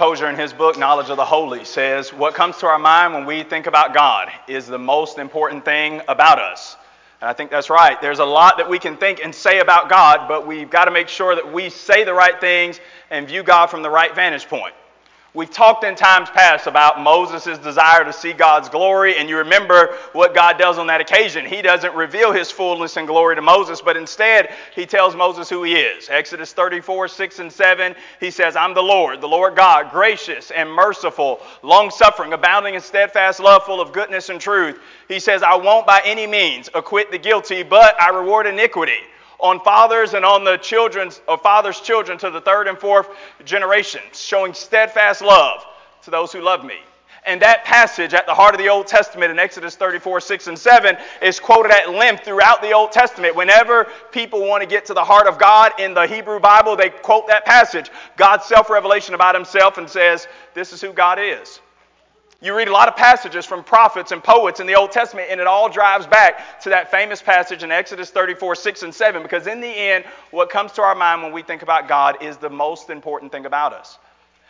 Tozer, in his book, Knowledge of the Holy, says, what comes to our mind when we think about God is the most important thing about us. And I think that's right. There's a lot that we can think and say about God, but we've got to make sure that we say the right things and view God from the right vantage point. We've talked in times past about Moses' desire to see God's glory, and you remember what God does on that occasion. He doesn't reveal his fullness and glory to Moses, but instead he tells Moses who he is. Exodus 34:6-7, he says, I'm the Lord God, gracious and merciful, long-suffering, abounding in steadfast love, full of goodness and truth. He says, I won't by any means acquit the guilty, but I reward iniquity on fathers and on the children of fathers' children to the third and fourth generations, showing steadfast love to those who love me. And that passage at the heart of the Old Testament in Exodus 34:6-7 is quoted at length throughout the Old Testament. Whenever people want to get to the heart of God in the Hebrew Bible, they quote that passage, God's self-revelation about himself, and says, this is who God is. You read a lot of passages from prophets and poets in the Old Testament, and it all drives back to that famous passage in Exodus 34:6-7, because in the end, what comes to our mind when we think about God is the most important thing about us.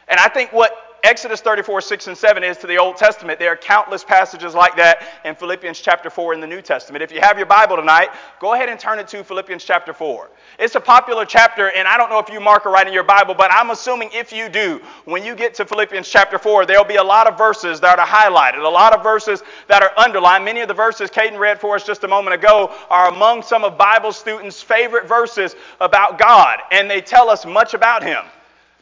And I think what Exodus 34:6-7 is to the Old Testament, there are countless passages like that in Philippians chapter 4 in the New Testament. If you have your Bible tonight, go ahead and turn it to Philippians chapter 4. It's a popular chapter, and I don't know if you mark it right in your Bible, but I'm assuming if you do, when you get to Philippians chapter 4, there'll be a lot of verses that are highlighted, a lot of verses that are underlined. Many of the verses Caden read for us just a moment ago are among some of Bible students' favorite verses about God, and they tell us much about him.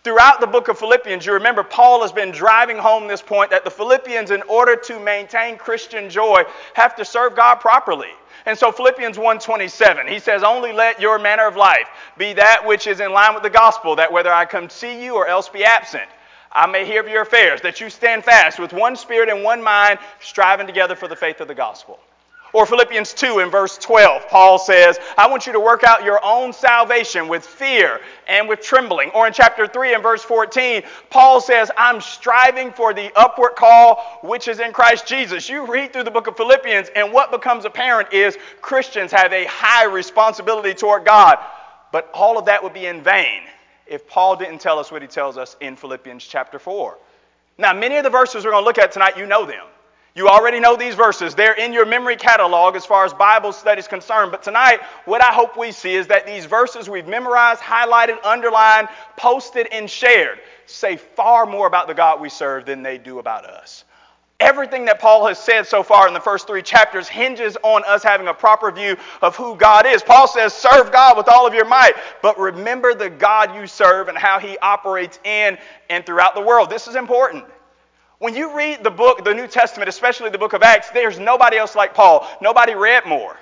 Throughout the book of Philippians, you remember Paul has been driving home this point that the Philippians, in order to maintain Christian joy, have to serve God properly. And so Philippians 1:27, he says, only let your manner of life be that which is in line with the gospel, that whether I come see you or else be absent, I may hear of your affairs, that you stand fast with one spirit and one mind, striving together for the faith of the gospel. Or Philippians 2 in verse 12, Paul says, I want you to work out your own salvation with fear and with trembling. Or in chapter 3 in verse 14, Paul says, I'm striving for the upward call which is in Christ Jesus. You read through the book of Philippians, and what becomes apparent is Christians have a high responsibility toward God. But all of that would be in vain if Paul didn't tell us what he tells us in Philippians chapter 4. Now, many of the verses we're going to look at tonight, you know them. You already know these verses. They're in your memory catalog as far as Bible study is concerned. But tonight, what I hope we see is that these verses we've memorized, highlighted, underlined, posted, and shared say far more about the God we serve than they do about us. Everything that Paul has said so far in the first three chapters hinges on us having a proper view of who God is. Paul says, serve God with all of your might, but remember the God you serve and how he operates in and throughout the world. This is important. When you read the book, the New Testament, especially the book of Acts, there's nobody else like Paul. Nobody read more,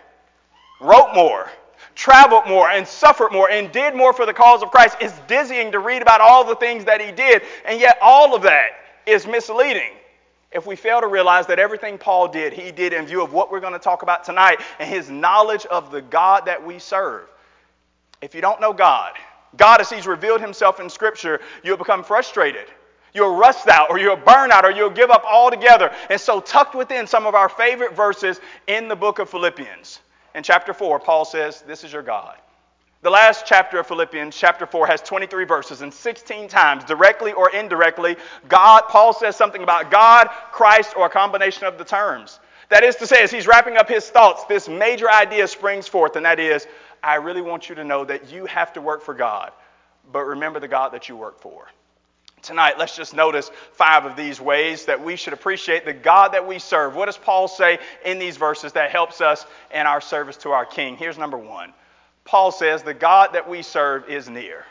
wrote more, traveled more, and suffered more, and did more for the cause of Christ. It's dizzying to read about all the things that he did, and yet all of that is misleading if we fail to realize that everything Paul did, he did in view of what we're going to talk about tonight and his knowledge of the God that we serve. If you don't know God as he's revealed himself in Scripture, you'll become frustrated. You'll rust out, or you'll burn out, or you'll give up altogether. And so tucked within some of our favorite verses in the book of Philippians, in chapter 4, Paul says, this is your God. The last chapter of Philippians, chapter 4, has 23 verses, and 16 times, directly or indirectly, Paul says something about God, Christ, or a combination of the terms. That is to say, as he's wrapping up his thoughts, this major idea springs forth, and that is, I really want you to know that you have to work for God, but remember the God that you work for. Tonight, let's just notice 5 of these ways that we should appreciate the God that we serve. What does Paul say in these verses that helps us in our service to our King? Here's number 1. Paul says, the God that we serve is near.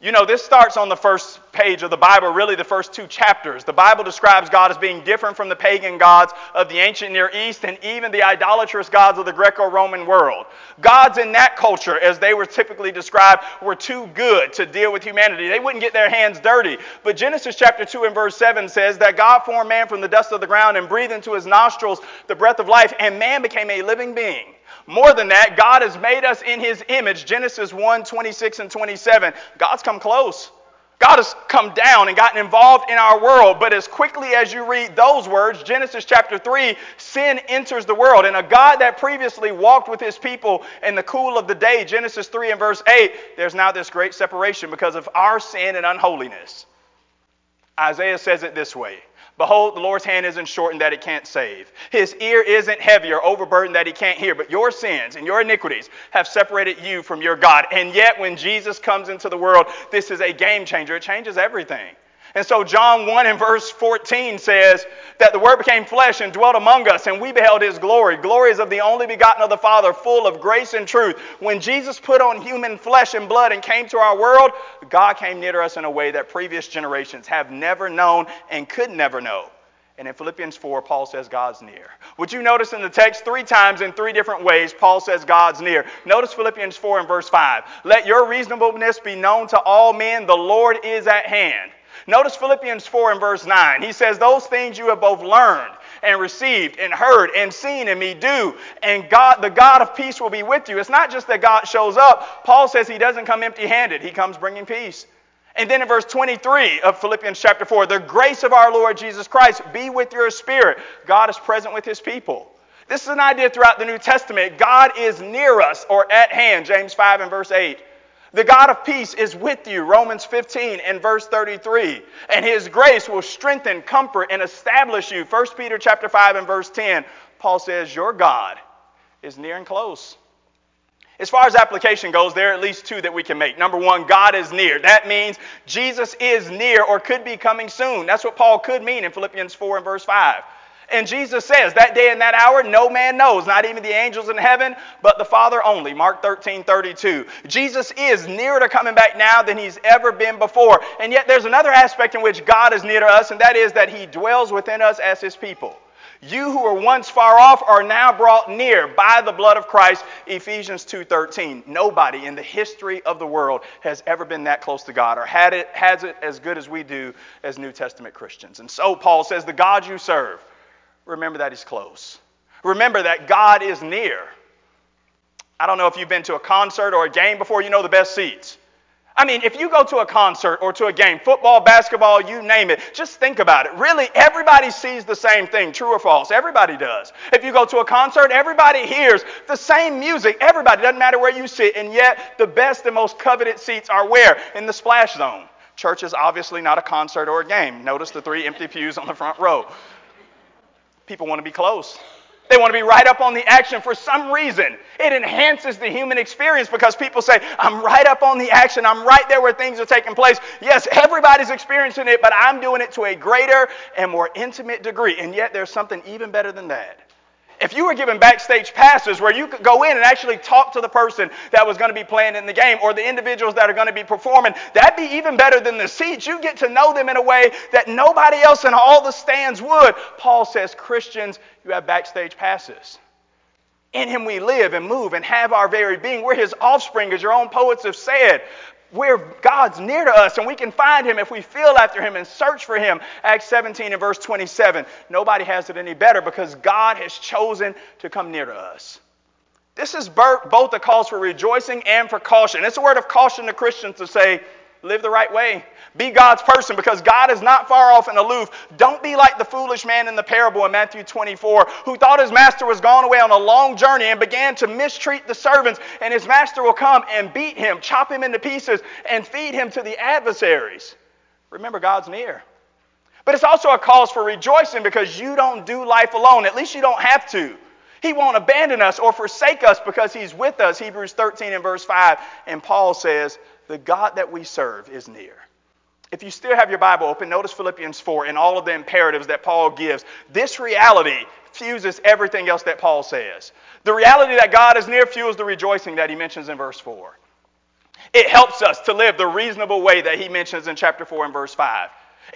You know, this starts on the first page of the Bible, really the first 2 chapters. The Bible describes God as being different from the pagan gods of the ancient Near East and even the idolatrous gods of the Greco-Roman world. Gods in that culture, as they were typically described, were too good to deal with humanity. They wouldn't get their hands dirty. But Genesis chapter 2 and verse 7 says that God formed man from the dust of the ground and breathed into his nostrils the breath of life, and man became a living being. More than that, God has made us in his image. Genesis 1:26-27. God's come close. God has come down and gotten involved in our world. But as quickly as you read those words, Genesis chapter 3, sin enters the world. And a God that previously walked with his people in the cool of the day, Genesis 3 and verse 8, there's now this great separation because of our sin and unholiness. Isaiah says it this way. Behold, the Lord's hand isn't shortened that it can't save. His ear isn't heavy or overburdened that he can't hear. But your sins and your iniquities have separated you from your God. And yet when Jesus comes into the world, this is a game changer. It changes everything. And so John 1 and verse 14 says that the Word became flesh and dwelt among us, and we beheld his glory. Glory is of the only begotten of the Father, full of grace and truth. When Jesus put on human flesh and blood and came to our world, God came near to us in a way that previous generations have never known and could never know. And in Philippians 4, Paul says God's near. Would you notice in the text three times in three different ways, Paul says God's near. Notice Philippians 4 and verse 5. Let your reasonableness be known to all men. The Lord is at hand. Notice Philippians 4 and verse 9. He says, those things you have both learned and received and heard and seen in me do, and God, the God of peace will be with you. It's not just that God shows up. Paul says he doesn't come empty-handed. He comes bringing peace. And then in verse 23 of Philippians chapter 4, the grace of our Lord Jesus Christ be with your spirit. God is present with his people. This is an idea throughout the New Testament. God is near us or at hand, James 5 and verse 8. The God of peace is with you, Romans 15 and verse 33. And his grace will strengthen, comfort, and establish you, 1 Peter chapter 5 and verse 10. Paul says, your God is near and close. As far as application goes, there are at least two that we can make. Number one, God is near. That means Jesus is near or could be coming soon. That's what Paul could mean in Philippians 4 and verse 5. And Jesus says, that day and that hour, no man knows, not even the angels in heaven, but the Father only. Mark 13:32. Jesus is nearer to coming back now than he's ever been before. And yet there's another aspect in which God is near to us, and that is that he dwells within us as his people. You who were once far off are now brought near by the blood of Christ, Ephesians 2:13. Nobody in the history of the world has ever been that close to God or has it as good as we do as New Testament Christians. And so Paul says, the God you serve, remember that he's close. Remember that God is near. I don't know if you've been to a concert or a game before, you know the best seats. I mean, if you go to a concert or to a game, football, basketball, you name it, just think about it. Really, everybody sees the same thing, true or false. Everybody does. If you go to a concert, everybody hears the same music. Everybody, doesn't matter where you sit. And yet, the best and most coveted seats are where? In the splash zone. Church is obviously not a concert or a game. Notice the three empty pews on the front row. People want to be close. They want to be right up on the action for some reason. It enhances the human experience because people say, I'm right up on the action. I'm right there where things are taking place. Yes, everybody's experiencing it, but I'm doing it to a greater and more intimate degree. And yet there's something even better than that. If you were given backstage passes where you could go in and actually talk to the person that was going to be playing in the game or the individuals that are going to be performing, that'd be even better than the seats. You get to know them in a way that nobody else in all the stands would. Paul says, Christians, you have backstage passes. In him we live and move and have our very being. We're his offspring, as your own poets have said. Where God's near to us, and we can find him if we feel after him and search for him. Acts 17 and verse 27. Nobody has it any better because God has chosen to come near to us. This is both a cause for rejoicing and for caution. It's a word of caution to Christians to say, live the right way. Be God's person because God is not far off and aloof. Don't be like the foolish man in the parable in Matthew 24 who thought his master was gone away on a long journey and began to mistreat the servants, and his master will come and beat him, chop him into pieces, and feed him to the adversaries. Remember, God's near. But it's also a cause for rejoicing because you don't do life alone. At least you don't have to. He won't abandon us or forsake us because he's with us, Hebrews 13 and verse 5. And Paul says, the God that we serve is near. If you still have your Bible open, notice Philippians 4 and all of the imperatives that Paul gives. This reality fuses everything else that Paul says. The reality that God is near fuels the rejoicing that he mentions in verse 4. It helps us to live the reasonable way that he mentions in chapter 4 and verse 5.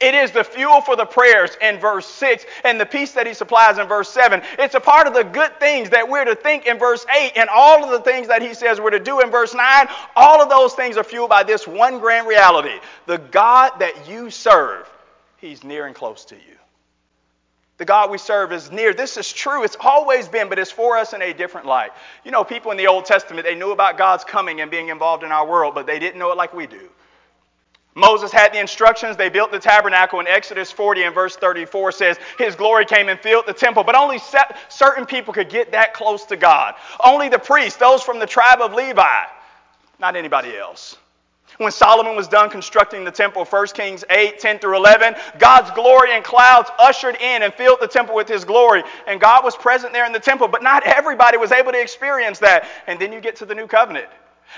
It is the fuel for the prayers in verse 6 and the peace that he supplies in verse 7. It's a part of the good things that we're to think in verse 8 and all of the things that he says we're to do in verse 9. All of those things are fueled by this one grand reality. The God that you serve, he's near and close to you. The God we serve is near. This is true. It's always been, but it's for us in a different light. You know, people in the Old Testament, they knew about God's coming and being involved in our world, but they didn't know it like we do. Moses had the instructions. They built the tabernacle, and Exodus 40 and verse 34 says his glory came and filled the temple. But only certain people could get that close to God. Only the priests, those from the tribe of Levi, not anybody else. When Solomon was done constructing the temple, 1 Kings 8, 10 through 11, God's glory and clouds ushered in and filled the temple with his glory. And God was present there in the temple, but not everybody was able to experience that. And then you get to the new covenant.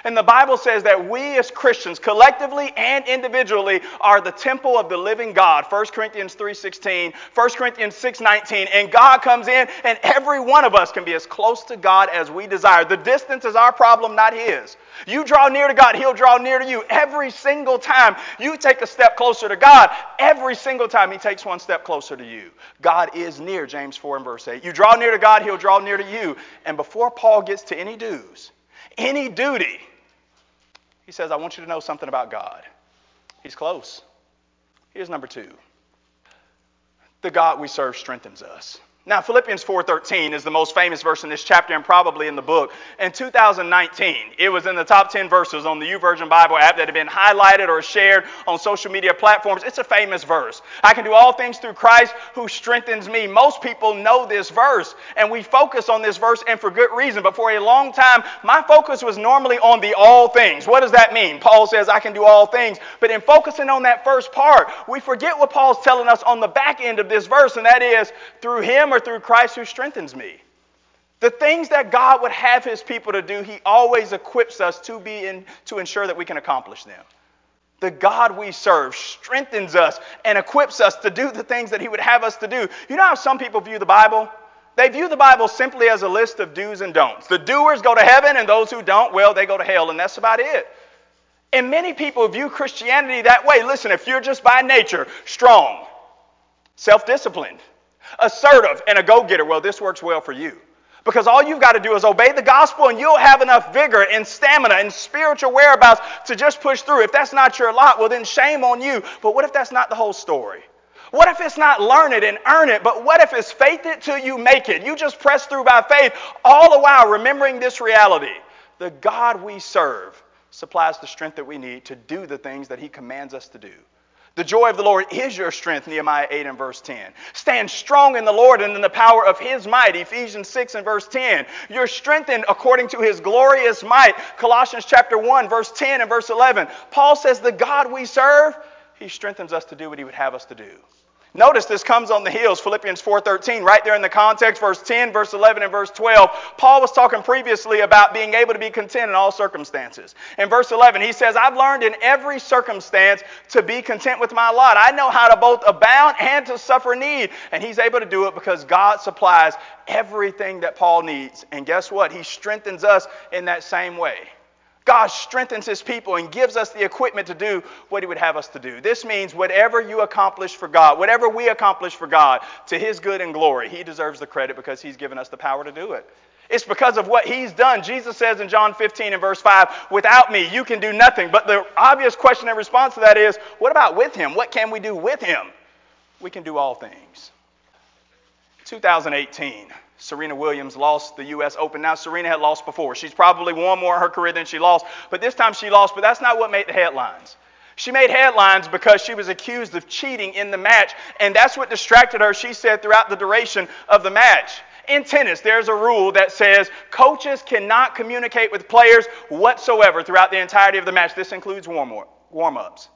And the Bible says that we as Christians, collectively and individually, are the temple of the living God. 1 Corinthians 3:16, 1 Corinthians 6:19. And God comes in and every one of us can be as close to God as we desire. The distance is our problem, not his. You draw near to God, he'll draw near to you. Every single time you take a step closer to God, every single time he takes one step closer to you. God is near, James 4 and verse 8. You draw near to God, he'll draw near to you. And before Paul gets to any dues, any duty, he says, I want you to know something about God. He's close. Here's number two. The God we serve strengthens us. Now, Philippians 4:13 is the most famous verse in this chapter and probably in the book. In 2019, it was in the top 10 verses on the YouVersion Bible app that have been highlighted or shared on social media platforms. It's a famous verse. I can do all things through Christ who strengthens me. Most people know this verse, and we focus on this verse, and for good reason. But for a long time, my focus was normally on the all things. What does that mean? Paul says, I can do all things. But in focusing on that first part, we forget what Paul's telling us on the back end of this verse, and that is through him, or through Christ who strengthens me. The things that God would have his people to do, he always equips us to ensure that we can accomplish them. The God we serve strengthens us and equips us to do the things that he would have us to do. You know how some people view the Bible? They view the Bible simply as a list of do's and don'ts. The doers go to heaven, and those who don't, well, they go to hell, and that's about it. And many people view Christianity that way. Listen, if you're just by nature strong, self-disciplined, assertive, and a go-getter, well, this works well for you. Because all you've got to do is obey the gospel and you'll have enough vigor and stamina and spiritual whereabouts to just push through. If that's not your lot, well, then shame on you. But what if that's not the whole story? What if it's not learn it and earn it, but what if it's faith it till you make it? You just press through by faith, all the while remembering this reality. The God we serve supplies the strength that we need to do the things that he commands us to do. The joy of the Lord is your strength, Nehemiah 8 and verse 10. Stand strong in the Lord and in the power of his might, Ephesians 6 and verse 10. You're strengthened according to his glorious might, Colossians chapter 1, verse 10 and verse 11. Paul says the God we serve, he strengthens us to do what he would have us to do. Notice this comes on the heels, Philippians 4:13, right there in the context, verse 10, verse 11, and verse 12. Paul was talking previously about being able to be content in all circumstances. In verse 11, he says, I've learned in every circumstance to be content with my lot. I know how to both abound and to suffer need. And he's able to do it because God supplies everything that Paul needs. And guess what? He strengthens us in that same way. God strengthens his people and gives us the equipment to do what he would have us to do. This means whatever you accomplish for God, whatever we accomplish for God, to his good and glory, he deserves the credit because he's given us the power to do it. It's because of what he's done. Jesus says in John 15 and verse 5, without me, you can do nothing. But the obvious question in response to that is, what about with him? What can we do with him? We can do all things. 2018. Serena Williams lost the U.S. Open. Now, Serena had lost before. She's probably won more in her career than she lost, but this time she lost, but that's not what made the headlines. She made headlines because she was accused of cheating in the match, and that's what distracted her, she said, throughout the duration of the match. In tennis, there's a rule that says coaches cannot communicate with players whatsoever throughout the entirety of the match. This includes warm-ups.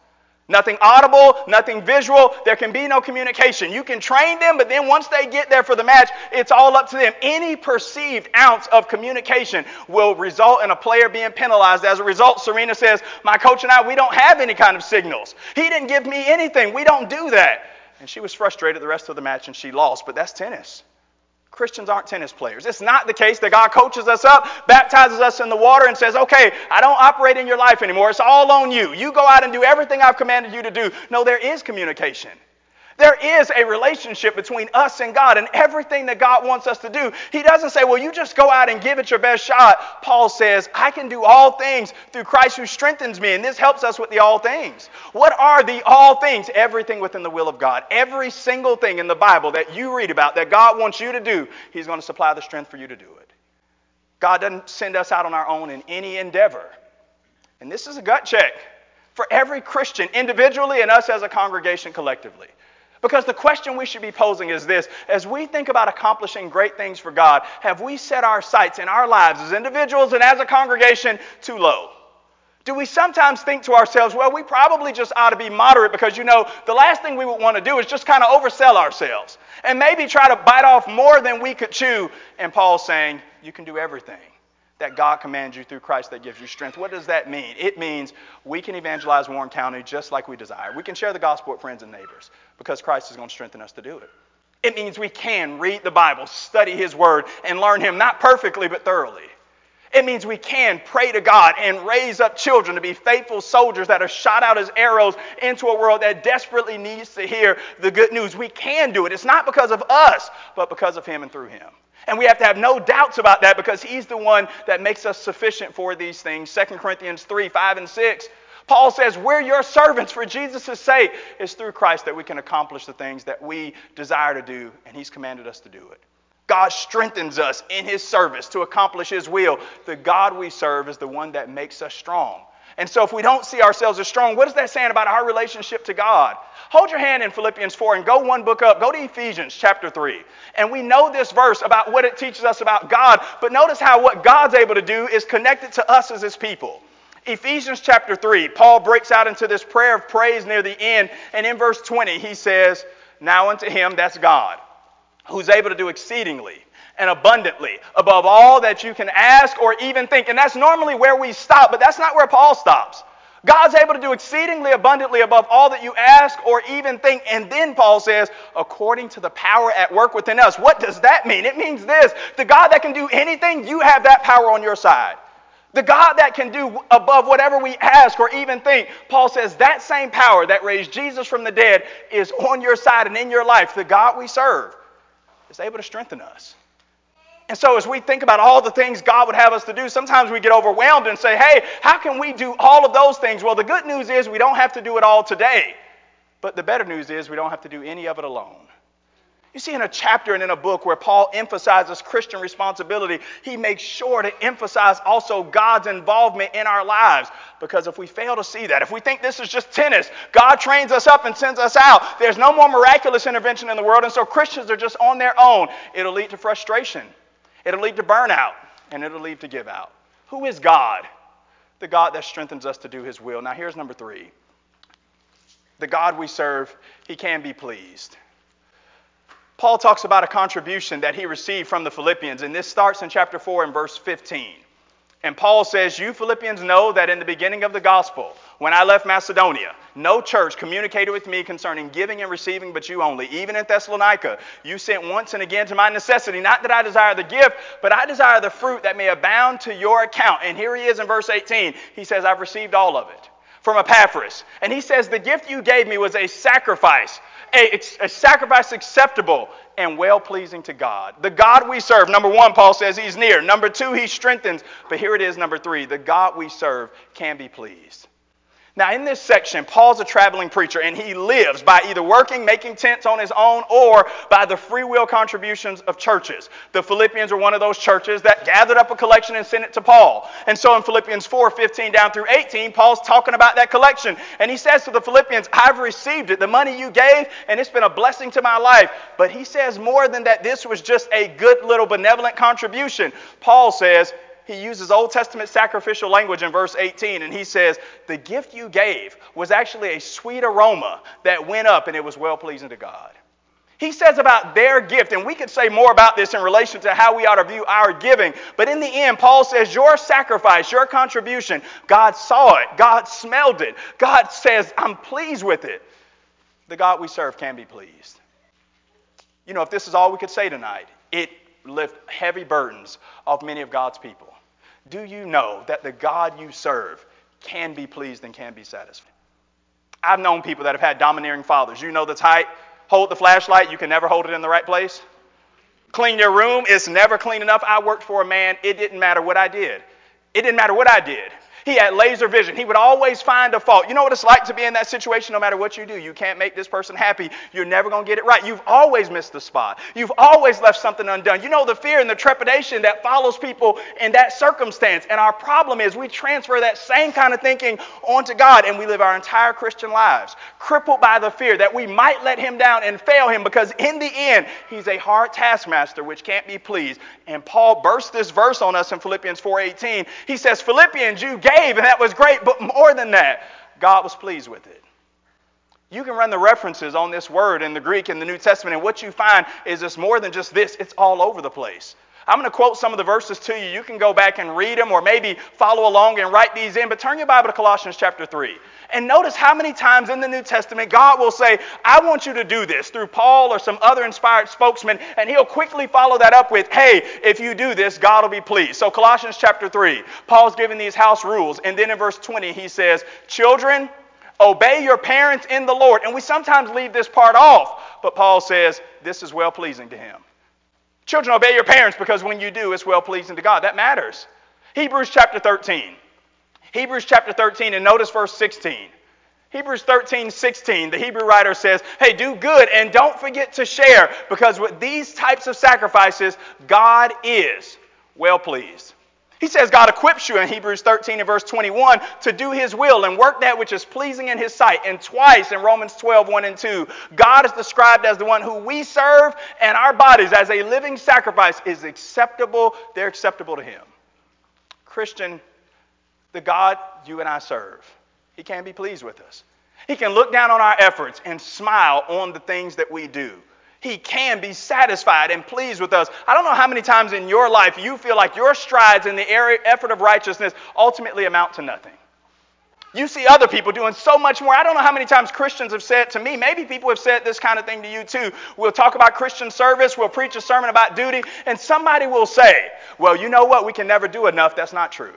Nothing audible, nothing visual. There can be no communication. You can train them, but then once they get there for the match, it's all up to them. Any perceived ounce of communication will result in a player being penalized. As a result, Serena says, my coach and I, we don't have any kind of signals. He didn't give me anything. We don't do that. And she was frustrated the rest of the match, and she lost. But that's tennis. Christians aren't tennis players. It's not the case that God coaches us up, baptizes us in the water, and says, okay, I don't operate in your life anymore. It's all on you. You go out and do everything I've commanded you to do. No, there is communication. There is a relationship between us and God, and everything that God wants us to do. He doesn't say, well, you just go out and give it your best shot. Paul says, I can do all things through Christ who strengthens me, and this helps us with the all things. What are the all things? Everything within the will of God. Every single thing in the Bible that you read about that God wants you to do, he's going to supply the strength for you to do it. God doesn't send us out on our own in any endeavor. And this is a gut check for every Christian individually and us as a congregation collectively. Because the question we should be posing is this: as we think about accomplishing great things for God, have we set our sights in our lives as individuals and as a congregation too low? Do we sometimes think to ourselves, well, we probably just ought to be moderate because, you know, the last thing we would want to do is just kind of oversell ourselves and maybe try to bite off more than we could chew. And Paul's saying, you can do everything that God commands you through Christ that gives you strength. What does that mean? It means we can evangelize Warren County just like we desire. We can share the gospel with friends and neighbors because Christ is going to strengthen us to do it. It means we can read the Bible, study His Word, and learn Him, not perfectly, but thoroughly. It means we can pray to God and raise up children to be faithful soldiers that are shot out as arrows into a world that desperately needs to hear the good news. We can do it. It's not because of us, but because of Him and through Him. And we have to have no doubts about that because He's the one that makes us sufficient for these things. 2 Corinthians 3, 5, and 6. Paul says, we're your servants for Jesus' sake. It's through Christ that we can accomplish the things that we desire to do, and He's commanded us to do it. God strengthens us in His service to accomplish His will. The God we serve is the one that makes us strong. And so if we don't see ourselves as strong, what is that saying about our relationship to God? Hold your hand in Philippians 4 and go one book up. Go to Ephesians chapter 3. And we know this verse about what it teaches us about God. But notice how what God's able to do is connected to us as His people. Ephesians chapter 3, Paul breaks out into this prayer of praise near the end. And in verse 20, he says, now unto Him, that's God, who's able to do exceedingly and abundantly above all that you can ask or even think. And that's normally where we stop, but that's not where Paul stops. God's able to do exceedingly abundantly above all that you ask or even think. And then Paul says, according to the power at work within us. What does that mean? It means this. The God that can do anything, you have that power on your side. The God that can do above whatever we ask or even think. Paul says that same power that raised Jesus from the dead is on your side and in your life. The God we serve is able to strengthen us. And so as we think about all the things God would have us to do, sometimes we get overwhelmed and say, hey, how can we do all of those things? Well, the good news is we don't have to do it all today. But the better news is we don't have to do any of it alone. You see, in a chapter and in a book where Paul emphasizes Christian responsibility, he makes sure to emphasize also God's involvement in our lives. Because if we fail to see that, if we think this is just tennis, God trains us up and sends us out, there's no more miraculous intervention in the world. And so Christians are just on their own. It'll lead to frustration. It'll lead to burnout, and it'll lead to give out. Who is God? The God that strengthens us to do His will. Now, here's number three. The God we serve, He can be pleased. Paul talks about a contribution that he received from the Philippians, and this starts in chapter 4 and verse 15. And Paul says, you Philippians know that in the beginning of the gospel, when I left Macedonia, no church communicated with me concerning giving and receiving, but you only. Even in Thessalonica, you sent once and again to my necessity. Not that I desire the gift, but I desire the fruit that may abound to your account. And here he is in verse 18. He says, I've received all of it from Epaphras. And he says, the gift you gave me was a sacrifice acceptable and well-pleasing to God. The God we serve, number one, Paul says He's near. Number two, He strengthens. But here it is, number three, the God we serve can be pleased. Now, in this section, Paul's a traveling preacher, and he lives by either working, making tents on his own, or by the free will contributions of churches. The Philippians were one of those churches that gathered up a collection and sent it to Paul. And so in Philippians 4:15 down through 18, Paul's talking about that collection. And he says to the Philippians, I've received it, the money you gave, and it's been a blessing to my life. But he says more than that, this was just a good little benevolent contribution. Paul says, he uses Old Testament sacrificial language in verse 18, and he says, the gift you gave was actually a sweet aroma that went up, and it was well-pleasing to God. He says about their gift, and we could say more about this in relation to how we ought to view our giving, but in the end, Paul says, your sacrifice, your contribution, God saw it, God smelled it, God says, I'm pleased with it. The God we serve can be pleased. You know, if this is all we could say tonight, it lift heavy burdens off many of God's people. Do you know that the God you serve can be pleased and can be satisfied? I've known people that have had domineering fathers. You know the type, hold the flashlight, you can never hold it in the right place. Clean your room, it's never clean enough. I worked for a man, it didn't matter what I did. It didn't matter what I did. He had laser vision. He would always find a fault. You know what it's like to be in that situation no matter what you do. You can't make this person happy. You're never going to get it right. You've always missed the spot. You've always left something undone. You know the fear and the trepidation that follows people in that circumstance. And our problem is we transfer that same kind of thinking onto God, and we live our entire Christian lives crippled by the fear that we might let Him down and fail Him, because in the end, He's a hard taskmaster which can't be pleased. And Paul bursts this verse on us in Philippians 4:18. He says, Philippians, you gave gave, and that was great, but more than that, God was pleased with it. You can run the references on this word in the Greek in the New Testament, and what you find is it's more than just this. It's all over the place. I'm going to quote some of the verses to you. You can go back and read them or maybe follow along and write these in, but turn your Bible to Colossians chapter 3. And notice how many times in the New Testament God will say, I want you to do this through Paul or some other inspired spokesman, and he'll quickly follow that up with, hey, if you do this, God will be pleased. So Colossians chapter 3, Paul's giving these house rules, and then in verse 20 he says, children, obey your parents in the Lord. And we sometimes leave this part off, but Paul says this is well-pleasing to him. Children, obey your parents, because when you do, it's well-pleasing to God. That matters. Hebrews chapter 13. Hebrews chapter 13, and notice verse 16. Hebrews 13:16, the Hebrew writer says, hey, do good and don't forget to share, because with these types of sacrifices, God is well-pleased. He says God equips you in Hebrews 13 and verse 21 to do his will and work that which is pleasing in his sight. And twice in Romans 12:1-2, God is described as the one who we serve, and our bodies as a living sacrifice is acceptable. They're acceptable to him. Christian, the God you and I serve, he can be pleased with us. He can look down on our efforts and smile on the things that we do. He can be satisfied and pleased with us. I don't know how many times in your life you feel like your strides in the effort of righteousness ultimately amount to nothing. You see other people doing so much more. I don't know how many times Christians have said to me, maybe people have said this kind of thing to you too. We'll talk about Christian service, we'll preach a sermon about duty, and somebody will say, well, you know what, we can never do enough. That's not true.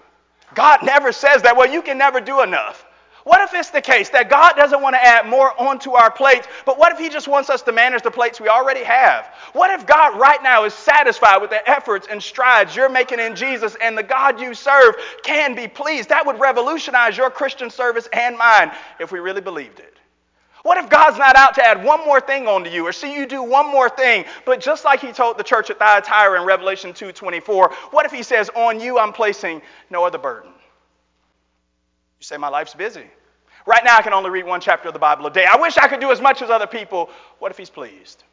God never says that. Well, you can never do enough. What if it's the case that God doesn't want to add more onto our plates, but what if he just wants us to manage the plates we already have? What if God right now is satisfied with the efforts and strides you're making in Jesus, and the God you serve can be pleased? That would revolutionize your Christian service and mine if we really believed it. What if God's not out to add one more thing onto you or see you do one more thing, but just like he told the church at Thyatira in Revelation 2:24, what if he says, on you I'm placing no other burden? You say, my life's busy. Right now I can only read one chapter of the Bible a day. I wish I could do as much as other people. What if he's pleased?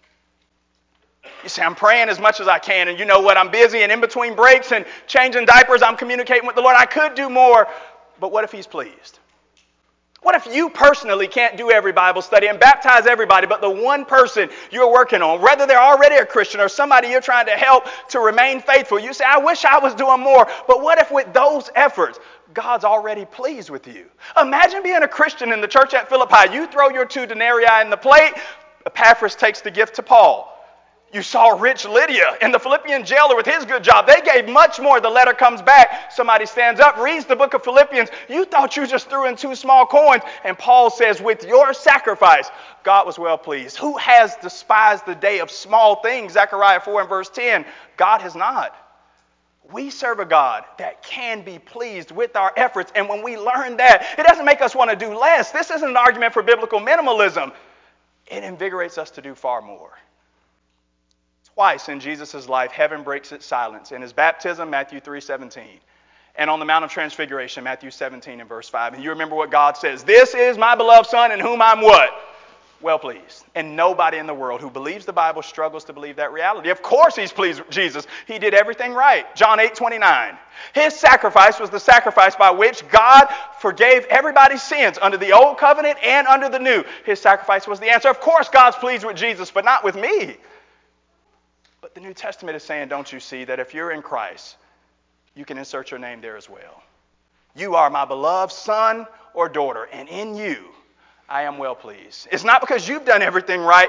You say, I'm praying as much as I can, and you know what? I'm busy, and in between breaks and changing diapers, I'm communicating with the Lord. I could do more, but what if he's pleased? What if you personally can't do every Bible study and baptize everybody, but the one person you're working on, whether they're already a Christian or somebody you're trying to help to remain faithful, you say, I wish I was doing more, but what if with those efforts, God's already pleased with you? Imagine being a Christian in the church at Philippi. You throw your 2 denarii in the plate. Epaphras takes the gift to Paul. You saw rich Lydia and the Philippian jailer with his good job. They gave much more. The letter comes back. Somebody stands up, reads the book of Philippians. You thought you just threw in 2 small coins. And Paul says, with your sacrifice, God was well pleased. Who has despised the day of small things? Zechariah 4 and verse 10. God has not. We serve a God that can be pleased with our efforts. And when we learn that, it doesn't make us want to do less. This isn't an argument for biblical minimalism. It invigorates us to do far more. Twice in Jesus' life, heaven breaks its silence. In his baptism, Matthew 3:17. And on the Mount of Transfiguration, Matthew 17 and verse 5. And you remember what God says, this is my beloved Son in whom I'm what? Well pleased. And nobody in the world who believes the Bible struggles to believe that reality. Of course he's pleased with Jesus. He did everything right. John 8:29. His sacrifice was the sacrifice by which God forgave everybody's sins under the old covenant and under the new. His sacrifice was the answer. Of course God's pleased with Jesus, but not with me. But the New Testament is saying, don't you see, that if you're in Christ, you can insert your name there as well. You are my beloved son or daughter, and in you, I am well pleased. It's not because you've done everything right,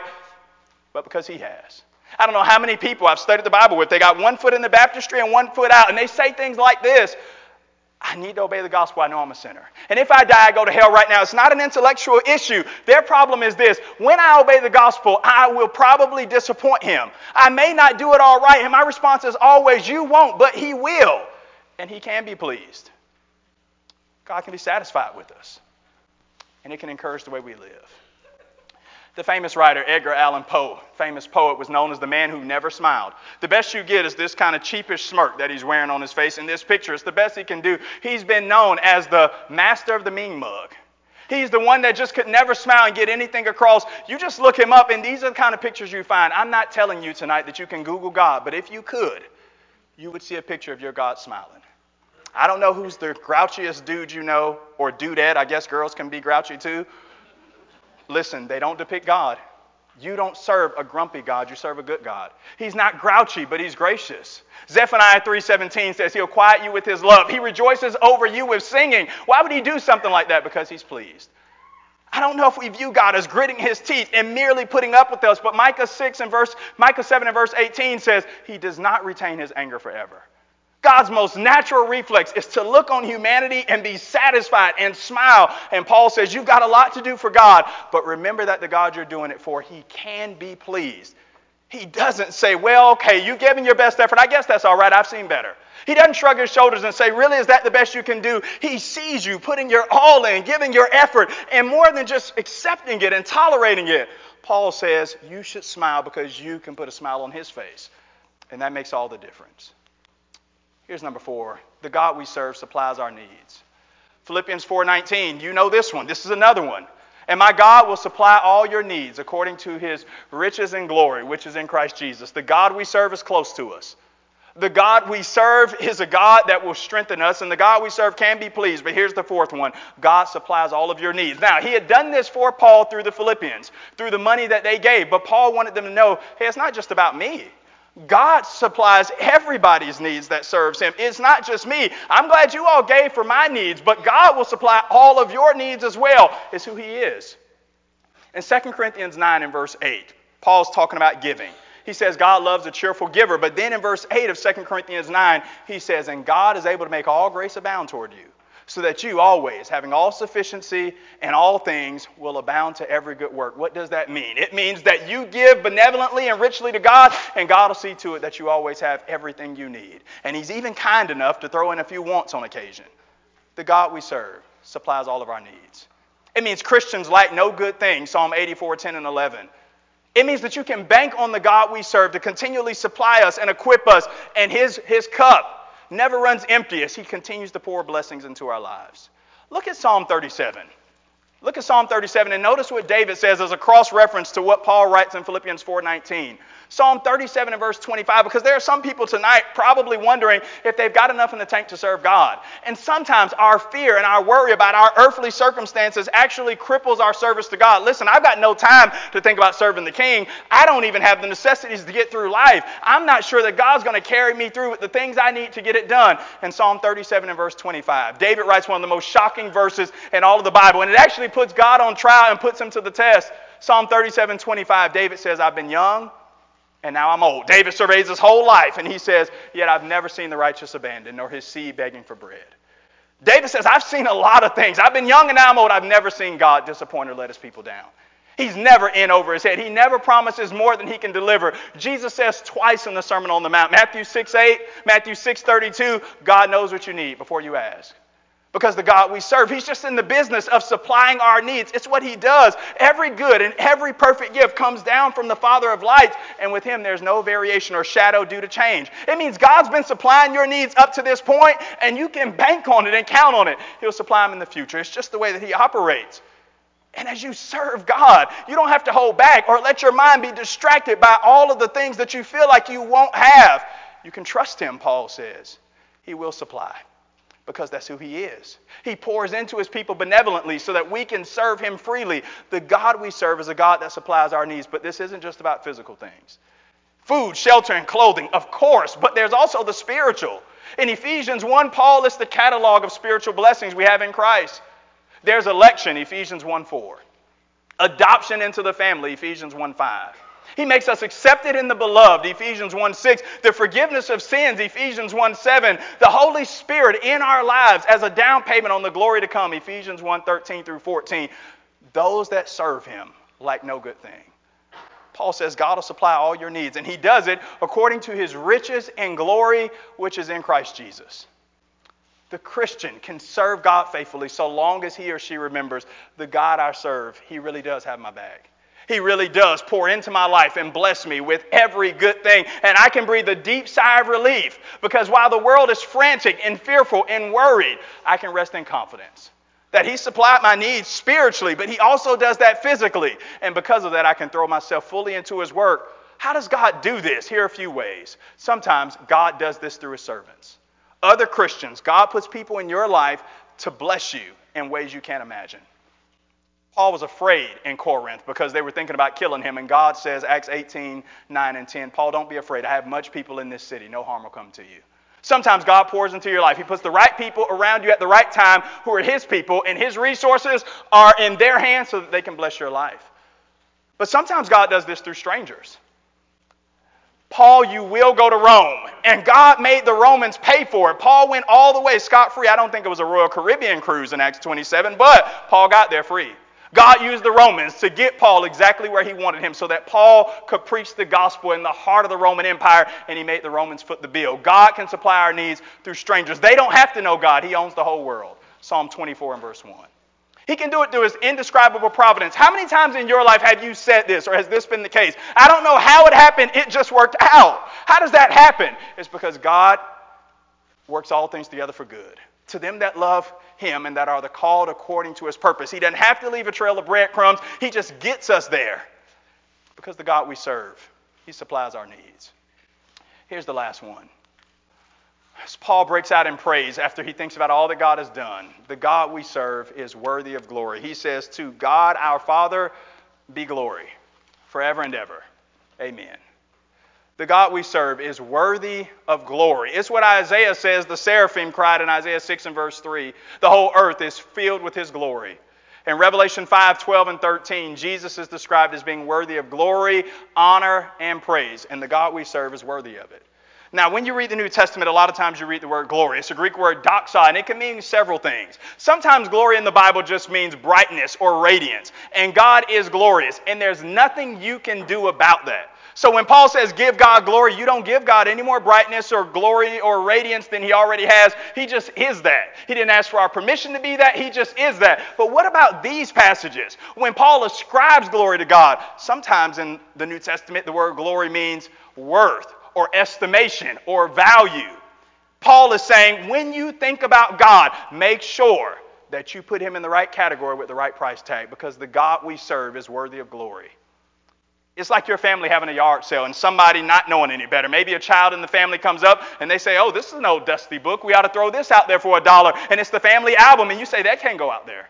but because he has. I don't know how many people I've studied the Bible with. They got one foot in the baptistry and one foot out, and they say things like this. I need to obey the gospel. I know I'm a sinner. And if I die, I go to hell right now. It's not an intellectual issue. Their problem is this. When I obey the gospel, I will probably disappoint him. I may not do it all right. And my response is always, you won't, but he will. And he can be pleased. God can be satisfied with us. And it can encourage the way we live. The famous writer Edgar Allan Poe, famous poet, was known as the man who never smiled. The best you get is this kind of cheapish smirk that he's wearing on his face in this picture. It's the best he can do. He's been known as the master of the mean mug. He's the one that just could never smile and get anything across. You just look him up, and these are the kind of pictures you find. I'm not telling you tonight that you can Google God, but if you could, you would see a picture of your God smiling. I don't know who's the grouchiest dude you know, or dudette. I guess girls can be grouchy too. Listen, they don't depict God. You don't serve a grumpy God. You serve a good God. He's not grouchy, but he's gracious. Zephaniah 3:17 says he'll quiet you with his love. He rejoices over you with singing. Why would he do something like that? Because he's pleased. I don't know if we view God as gritting his teeth and merely putting up with us, but Micah 7 and verse 18 says he does not retain his anger forever. God's most natural reflex is to look on humanity and be satisfied and smile. And Paul says, you've got a lot to do for God, but remember that the God you're doing it for, he can be pleased. He doesn't say, well, okay, you've given your best effort. I guess that's all right. I've seen better. He doesn't shrug his shoulders and say, really, is that the best you can do? He sees you putting your all in, giving your effort, and more than just accepting it and tolerating it. Paul says, you should smile because you can put a smile on his face. And that makes all the difference. Here's number 4. The God we serve supplies our needs. Philippians 4:19, you know this one. This is another one. And my God will supply all your needs according to his riches and glory, which is in Christ Jesus. The God we serve is close to us. The God we serve is a God that will strengthen us, and the God we serve can be pleased. But here's the 4th one. God supplies all of your needs. Now, he had done this for Paul through the Philippians, through the money that they gave. But Paul wanted them to know, hey, it's not just about me. God supplies everybody's needs that serves him. It's not just me. I'm glad you all gave for my needs, but God will supply all of your needs as well. It's who he is. In 2 Corinthians 9 and verse 8, Paul's talking about giving. He says God loves a cheerful giver. But then in verse 8 of 2 Corinthians 9, he says, and God is able to make all grace abound toward you, so that you always, having all sufficiency in all things, will abound to every good work. What does that mean? It means that you give benevolently and richly to God, and God will see to it that you always have everything you need. And he's even kind enough to throw in a few wants on occasion. The God we serve supplies all of our needs. It means Christians lack no good thing, Psalm 84:10 and 11. It means that you can bank on the God we serve to continually supply us and equip us, and his cup never runs empty as he continues to pour blessings into our lives. Look at Psalm 37. Look at Psalm 37 and notice what David says as a cross-reference to what Paul writes in Philippians 4:19. Psalm 37 and verse 25, because there are some people tonight probably wondering if they've got enough in the tank to serve God. And sometimes our fear and our worry about our earthly circumstances actually cripples our service to God. Listen, I've got no time to think about serving the King. I don't even have the necessities to get through life. I'm not sure that God's going to carry me through with the things I need to get it done. In Psalm 37 and verse 25, David writes one of the most shocking verses in all of the Bible, and it actually puts God on trial and puts him to the test. Psalm 37:25, David says, I've been young and now I'm old. David surveys his whole life and he says, yet I've never seen the righteous abandoned nor his seed begging for bread. David says, I've seen a lot of things. I've been young and now I'm old. I've never seen God disappointed or let his people down. He's never in over his head. He never promises more than he can deliver. Jesus says twice in the Sermon on the Mount, Matthew 6:8, Matthew 6:32, God knows what you need before you ask. Because the God we serve, he's just in the business of supplying our needs. It's what he does. Every good and every perfect gift comes down from the Father of lights, and with him there's no variation or shadow due to change. It means God's been supplying your needs up to this point, and you can bank on it and count on it. He'll supply them in the future. It's just the way that he operates. And as you serve God, you don't have to hold back or let your mind be distracted by all of the things that you feel like you won't have. You can trust him, Paul says. He will supply. Because that's who he is. He pours into his people benevolently so that we can serve him freely. The God we serve is a God that supplies our needs. But this isn't just about physical things. Food, shelter, and clothing, of course. But there's also the spiritual. In Ephesians 1, Paul lists the catalog of spiritual blessings we have in Christ. There's election, Ephesians 1:4. Adoption into the family, Ephesians 1:5. He makes us accepted in the beloved, Ephesians 1:6. The forgiveness of sins, Ephesians 1:7. The Holy Spirit in our lives as a down payment on the glory to come, Ephesians 1:13 through 14. Those that serve him lack no good thing. Paul says God will supply all your needs, and he does it according to his riches and glory, which is in Christ Jesus. The Christian can serve God faithfully so long as he or she remembers the God I serve, he really does have my back. He really does pour into my life and bless me with every good thing. And I can breathe a deep sigh of relief because while the world is frantic and fearful and worried, I can rest in confidence that he supplied my needs spiritually, but he also does that physically. And because of that, I can throw myself fully into his work. How does God do this? Here are a few ways. Sometimes God does this through his servants. other Christians. God puts people in your life to bless you in ways you can't imagine. Paul was afraid in Corinth because they were thinking about killing him. And God says, Acts 18, 9 and 10, Paul, don't be afraid. I have much people in this city. No harm will come to you. Sometimes God pours into your life. He puts the right people around you at the right time who are his people, and his resources are in their hands so that they can bless your life. But sometimes God does this through strangers. Paul, you will go to Rome. And God made the Romans pay for it. Paul went all the way scot-free. I don't think it was a Royal Caribbean cruise in Acts 27, but Paul got there free. God used the Romans to get Paul exactly where he wanted him so that Paul could preach the gospel in the heart of the Roman Empire, and he made the Romans foot the bill. God can supply our needs through strangers. They don't have to know God. He owns the whole world. Psalm 24 and verse 1. He can do it through his indescribable providence. How many times in your life have you said this, or has this been the case? I don't know how it happened. It just worked out. How does that happen? It's because God works all things together for good to them that love him and that are the called according to his purpose. He doesn't have to leave a trail of breadcrumbs. He just gets us there because the God we serve, he supplies our needs. Here's the last one. As Paul breaks out in praise after he thinks about all that God has done, the God we serve is worthy of glory. He says, to God our Father be glory forever and ever. Amen. The God we serve is worthy of glory. It's what Isaiah says the seraphim cried in Isaiah 6 and verse 3. The whole earth is filled with his glory. In Revelation 5, 12 and 13, Jesus is described as being worthy of glory, honor, and praise. And the God we serve is worthy of it. Now, when you read the New Testament, a lot of times you read the word glory. It's a Greek word doxa, and it can mean several things. Sometimes glory in the Bible just means brightness or radiance. And God is glorious, and there's nothing you can do about that. So when Paul says give God glory, you don't give God any more brightness or glory or radiance than he already has. He just is that. He didn't ask for our permission to be that. He just is that. But what about these passages? When Paul ascribes glory to God, sometimes in the New Testament, the word glory means worth or estimation or value. Paul is saying, when you think about God, make sure that you put him in the right category with the right price tag, because the God we serve is worthy of glory. It's like your family having a yard sale and somebody not knowing any better. Maybe a child in the family comes up and they say, oh, this is an old dusty book. We ought to throw this out there for $1. And it's the family album. And you say, that can't go out there.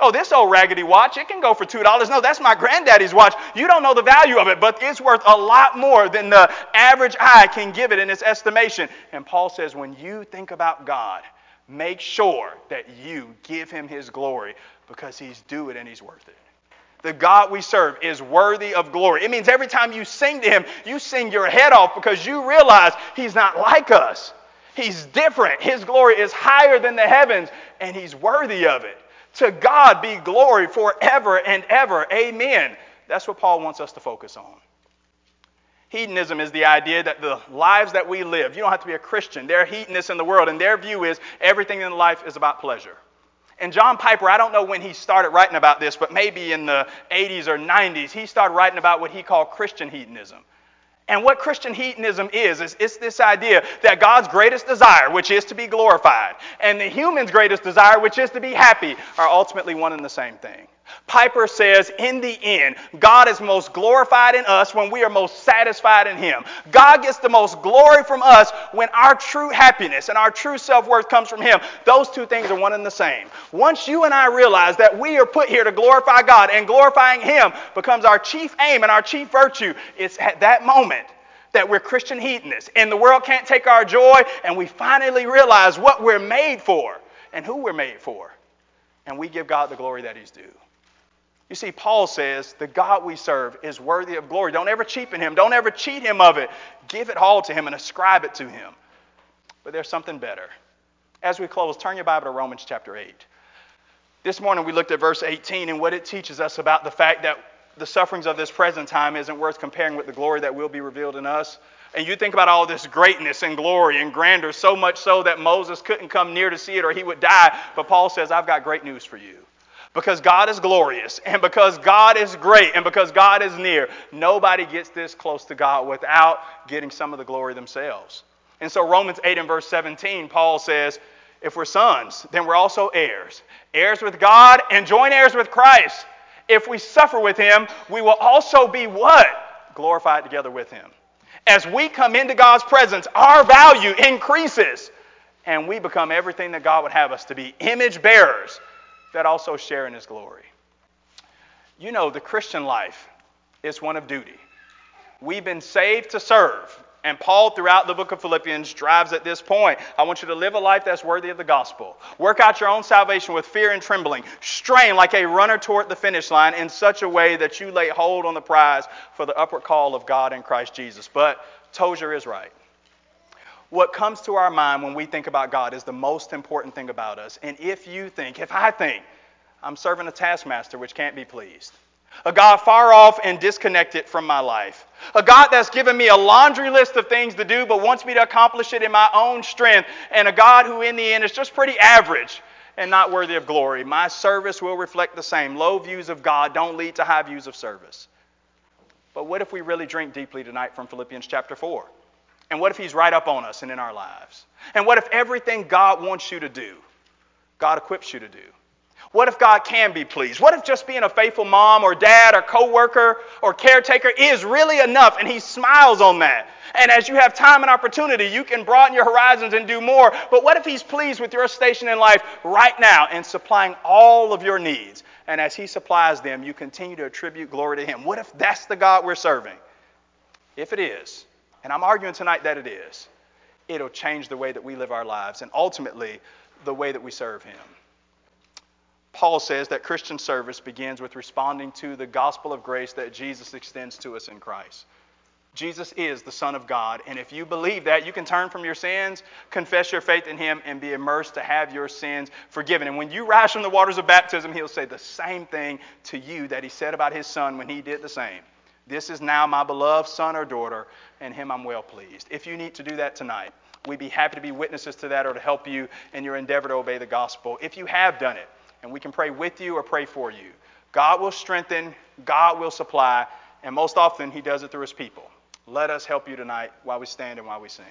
Oh, this old raggedy watch, it can go for $2. No, that's my granddaddy's watch. You don't know the value of it, but it's worth a lot more than the average eye can give it in its estimation. And Paul says, when you think about God, make sure that you give him his glory, because he's due it and he's worth it. The God we serve is worthy of glory. It means every time you sing to him, you sing your head off, because you realize he's not like us. He's different. His glory is higher than the heavens, and he's worthy of it. To God be glory forever and ever. Amen. That's what Paul wants us to focus on. Hedonism is the idea that the lives that we live, you don't have to be a Christian. There are hedonists in the world, and their view is everything in life is about pleasure. And John Piper, I don't know when he started writing about this, but maybe in the 80s or 90s, he started writing about what he called Christian hedonism. And what Christian hedonism is it's this idea that God's greatest desire, which is to be glorified, and the human's greatest desire, which is to be happy, are ultimately one and the same thing. Piper says, in the end, God is most glorified in us when we are most satisfied in him. God gets the most glory from us when our true happiness and our true self-worth comes from him. Those two things are one and the same. Once you and I realize that we are put here to glorify God, and glorifying him becomes our chief aim and our chief virtue, it's at that moment that we're Christian hedonists, and the world can't take our joy, and we finally realize what we're made for and who we're made for, and we give God the glory that he's due. You see, Paul says the God we serve is worthy of glory. Don't ever cheapen him. Don't ever cheat him of it. Give it all to him and ascribe it to him. But there's something better. As we close, turn your Bible to Romans chapter 8. This morning we looked at verse 18 and what it teaches us about the fact that the sufferings of this present time isn't worth comparing with the glory that will be revealed in us. And you think about all this greatness and glory and grandeur, so much so that Moses couldn't come near to see it or he would die. But Paul says, I've got great news for you. Because God is glorious, and because God is great, and because God is near, nobody gets this close to God without getting some of the glory themselves. And so Romans 8 and verse 17, Paul says, if we're sons, then we're also heirs. Heirs with God and joint heirs with Christ. If we suffer with him, we will also be what? Glorified together with him. As we come into God's presence, our value increases. and we become everything that God would have us to be, image bearers that also share in his glory. You know, the Christian life is one of duty. We've been saved to serve. And Paul, throughout the book of Philippians, drives at this point. I want you to live a life that's worthy of the gospel. Work out your own salvation with fear and trembling. Strain like a runner toward the finish line in such a way that you lay hold on the prize for the upward call of God in Christ Jesus. But Tozer is right. What comes to our mind when we think about God is the most important thing about us. And if I think, I'm serving a taskmaster which can't be pleased. A God far off and disconnected from my life. A God that's given me a laundry list of things to do but wants me to accomplish it in my own strength. And a God who in the end is just pretty average and not worthy of glory. My service will reflect the same. Low views of God don't lead to high views of service. But what if we really drink deeply tonight from Philippians chapter 4? And what if he's right up on us and in our lives? And what if everything God wants you to do, God equips you to do? What if God can be pleased? What if just being a faithful mom or dad or co-worker or caretaker is really enough and he smiles on that? And as you have time and opportunity, you can broaden your horizons and do more. But what if he's pleased with your station in life right now and supplying all of your needs? And as he supplies them, you continue to attribute glory to him. What if that's the God we're serving? If it is, and I'm arguing tonight that it is, it'll change the way that we live our lives and ultimately the way that we serve him. Paul says that Christian service begins with responding to the gospel of grace that Jesus extends to us in Christ. Jesus is the Son of God, and if you believe that, you can turn from your sins, confess your faith in him, and be immersed to have your sins forgiven. And when you rise from the waters of baptism, he'll say the same thing to you that he said about his son when he did the same. This is now my beloved son or daughter, and him I'm well pleased. If you need to do that tonight, we'd be happy to be witnesses to that or to help you in your endeavor to obey the gospel. If you have done it, and we can pray with you or pray for you. God will strengthen, God will supply, and most often he does it through his people. Let us help you tonight while we stand and while we sing.